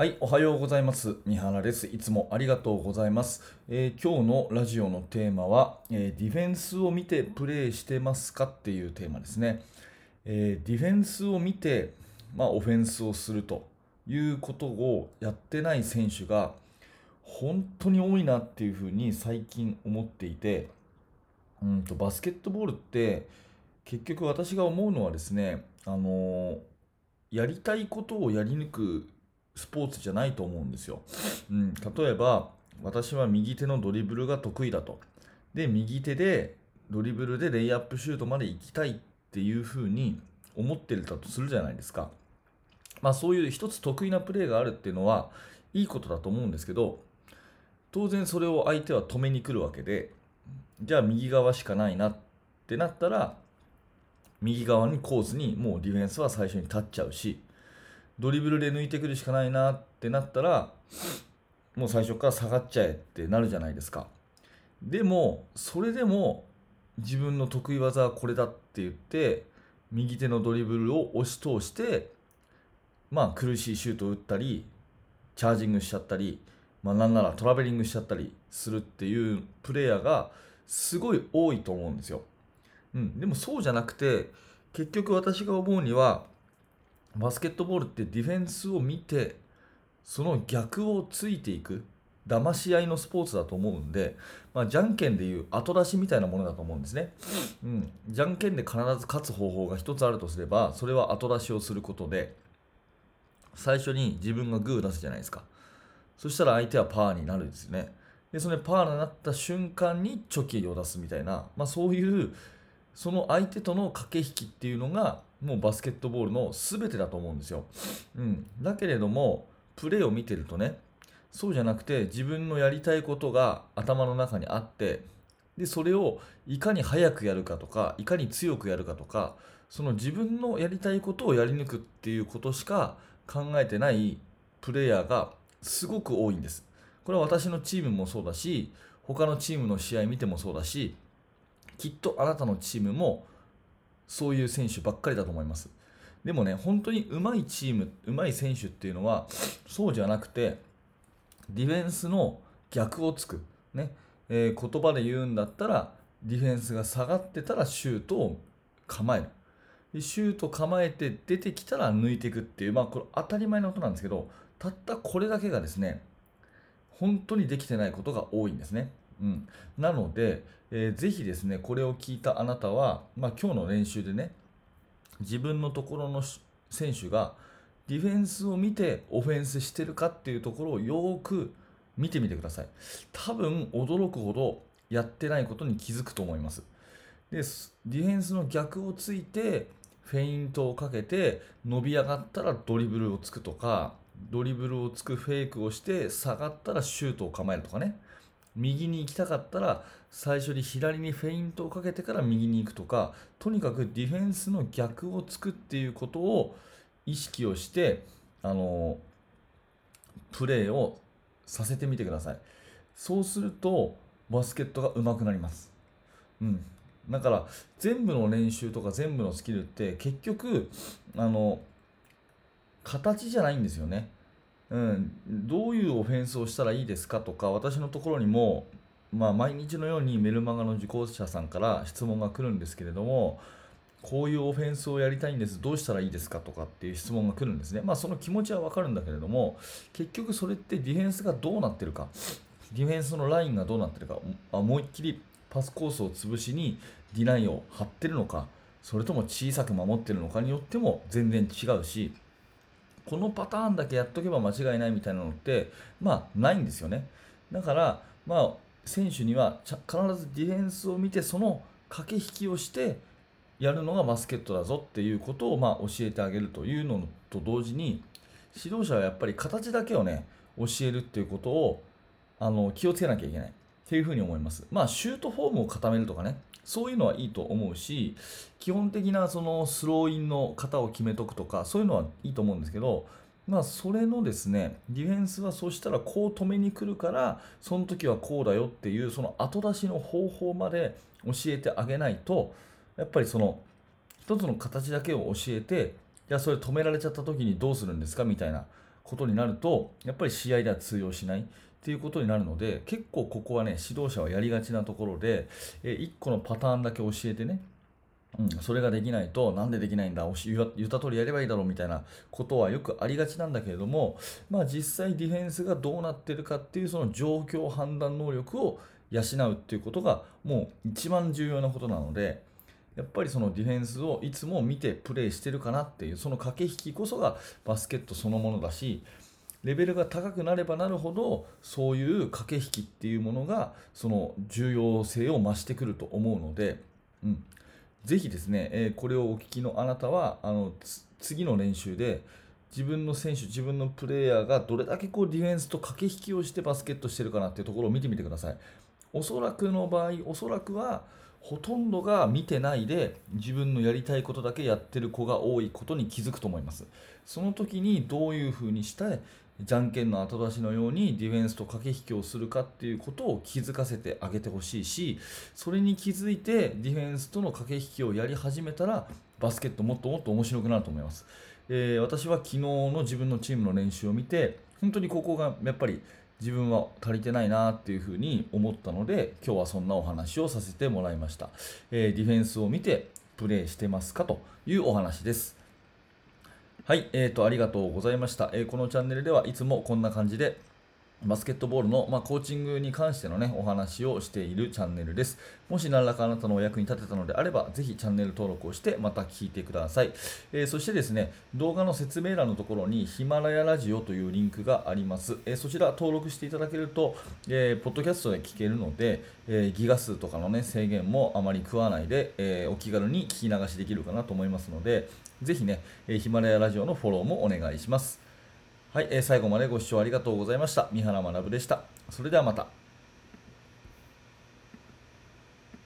はい、おはようございます。三原です。いつもありがとうございます。今日のラジオのテーマは、ディフェンスを見てプレーしてますかっていうテーマですね。ディフェンスを見て、オフェンスをするということをやってない選手が本当に多いなっていうふうに最近思っていて、バスケットボールって結局私が思うのはですね、やりたいことをやり抜くスポーツじゃないと思うんですよ。例えば私は右手のドリブルが得意だと。で、右手でドリブルでレイアップシュートまで行きたいっていうふうに思ってるだとするじゃないですか。そういう一つ得意なプレーがあるっていうのはいいことだと思うんですけど、当然それを相手は止めに来るわけで、じゃあ右側しかないなってなったら、右側にコースにもうディフェンスは最初に立っちゃうし、ドリブルで抜いてくるしかないなってなったら、もう最初から下がっちゃえってなるじゃないですか。でもそれでも自分の得意技はこれだって言って、右手のドリブルを押し通して、苦しいシュートを打ったり、チャージングしちゃったり、なんならトラベリングしちゃったりするっていうプレイヤーがすごい多いと思うんですよ。でもそうじゃなくて、結局私が思うには、バスケットボールってディフェンスを見てその逆をついていく騙し合いのスポーツだと思うんで、じゃんけんでいう後出しみたいなものだと思うんですね。じゃんけんで必ず勝つ方法が一つあるとすれば、それは後出しをすることで、最初に自分がグー出すじゃないですか。そしたら相手はパーになるんですね。で、そのパーになった瞬間にチョキを出すみたいな、そういうその相手との駆け引きっていうのがもうバスケットボールの全てだと思うんですよ。だけれどもプレーを見てるとね、そうじゃなくて自分のやりたいことが頭の中にあって、でそれをいかに早くやるかとか、いかに強くやるかとか、その自分のやりたいことをやり抜くっていうことしか考えてないプレイヤーがすごく多いんです。これは私のチームもそうだし、他のチームの試合見てもそうだし、きっとあなたのチームもそういう選手ばっかりだと思います。でもね、本当に上手いチーム、上手い選手っていうのはそうじゃなくて、ディフェンスの逆をつく、言葉で言うんだったら、ディフェンスが下がってたらシュートを構える。で、シュート構えて出てきたら抜いていくっていう、これ当たり前のことなんですけど、たったこれだけがですね、本当にできてないことが多いんですね。なので、ぜひですね、これを聞いたあなたは、今日の練習でね、自分のところの選手がディフェンスを見てオフェンスしてるかっていうところをよく見てみてください。多分驚くほどやってないことに気づくと思います。で、ディフェンスの逆をついてフェイントをかけて、伸び上がったらドリブルをつくとか、ドリブルをつくフェイクをして下がったらシュートを構えるとかね、右に行きたかったら最初に左にフェイントをかけてから右に行くとか、とにかくディフェンスの逆をつくっていうことを意識をして、プレーをさせてみてください。そうするとバスケットが上手くなります。だから全部の練習とか全部のスキルって結局形じゃないんですよね。どういうオフェンスをしたらいいですかとか、私のところにも、毎日のようにメルマガの受講者さんから質問が来るんですけれども、こういうオフェンスをやりたいんです、どうしたらいいですかとかっていう質問が来るんですね。その気持ちは分かるんだけれども、結局それってディフェンスがどうなってるか、ディフェンスのラインがどうなってるか、思いっきりパスコースを潰しにディナイを張ってるのか、それとも小さく守ってるのかによっても全然違うし、このパターンだけやっとけば間違いないみたいなのってないんですよね。だから選手には必ずディフェンスを見てその駆け引きをしてやるのがバスケットだぞっていうことを教えてあげるというのと同時に、指導者はやっぱり形だけをね教えるっていうことを気をつけなきゃいけないっていうふうに思います。シュートフォームを固めるとかね、そういうのはいいと思うし、基本的なそのスローインの型を決めとくとか、そういうのはいいと思うんですけど、それのですね、ディフェンスはそうしたらこう止めに来るから、その時はこうだよっていう、その後出しの方法まで教えてあげないと、やっぱりその一つの形だけを教えて、いやそれ止められちゃった時にどうするんですかみたいなことになると、やっぱり試合では通用しないっていうことになるので、結構ここはね、指導者はやりがちなところで、1個のパターンだけ教えてね、それができないと、なんでできないんだ、言った通りやればいいだろうみたいなことはよくありがちなんだけれども、実際ディフェンスがどうなってるかっていう、その状況判断能力を養うっていうことがもう一番重要なことなので、やっぱりそのディフェンスをいつも見てプレーしてるかなっていう、その駆け引きこそがバスケットそのものだし、レベルが高くなればなるほど、そういう駆け引きっていうものがその重要性を増してくると思うので、ぜひですね、これをお聞きのあなたは、次の練習で自分の選手、自分のプレイヤーがどれだけこうディフェンスと駆け引きをしてバスケットしてるかなっていうところを見てみてください。おそらくの場合、おそらくはほとんどが見てないで自分のやりたいことだけやってる子が多いことに気づくと思います。その時にどういうふうにしてじゃんけんの後出しのようにディフェンスと駆け引きをするかっていうことを気づかせてあげてほしいし、それに気づいてディフェンスとの駆け引きをやり始めたら、バスケットもっともっと面白くなると思います。私は昨日の自分のチームの練習を見て、本当にここがやっぱり自分は足りてないなっていうふうに思ったので、今日はそんなお話をさせてもらいました。ディフェンスを見てプレーしてますかというお話です。はい、ありがとうございました。このチャンネルではいつもこんな感じでバスケットボールの、コーチングに関してのね、お話をしているチャンネルです。もし何らかあなたのお役に立てたのであれば、ぜひチャンネル登録をしてまた聞いてください。そしてですね、動画の説明欄のところにヒマラヤラジオというリンクがあります。そちら登録していただけると、ポッドキャストで聞けるので、ギガ数とかのね、制限もあまり食わないで、お気軽に聞き流しできるかなと思いますので、ぜひね、ヒマラヤラジオのフォローもお願いします。はい、最後までご視聴ありがとうございました。三原学でした。それではまた。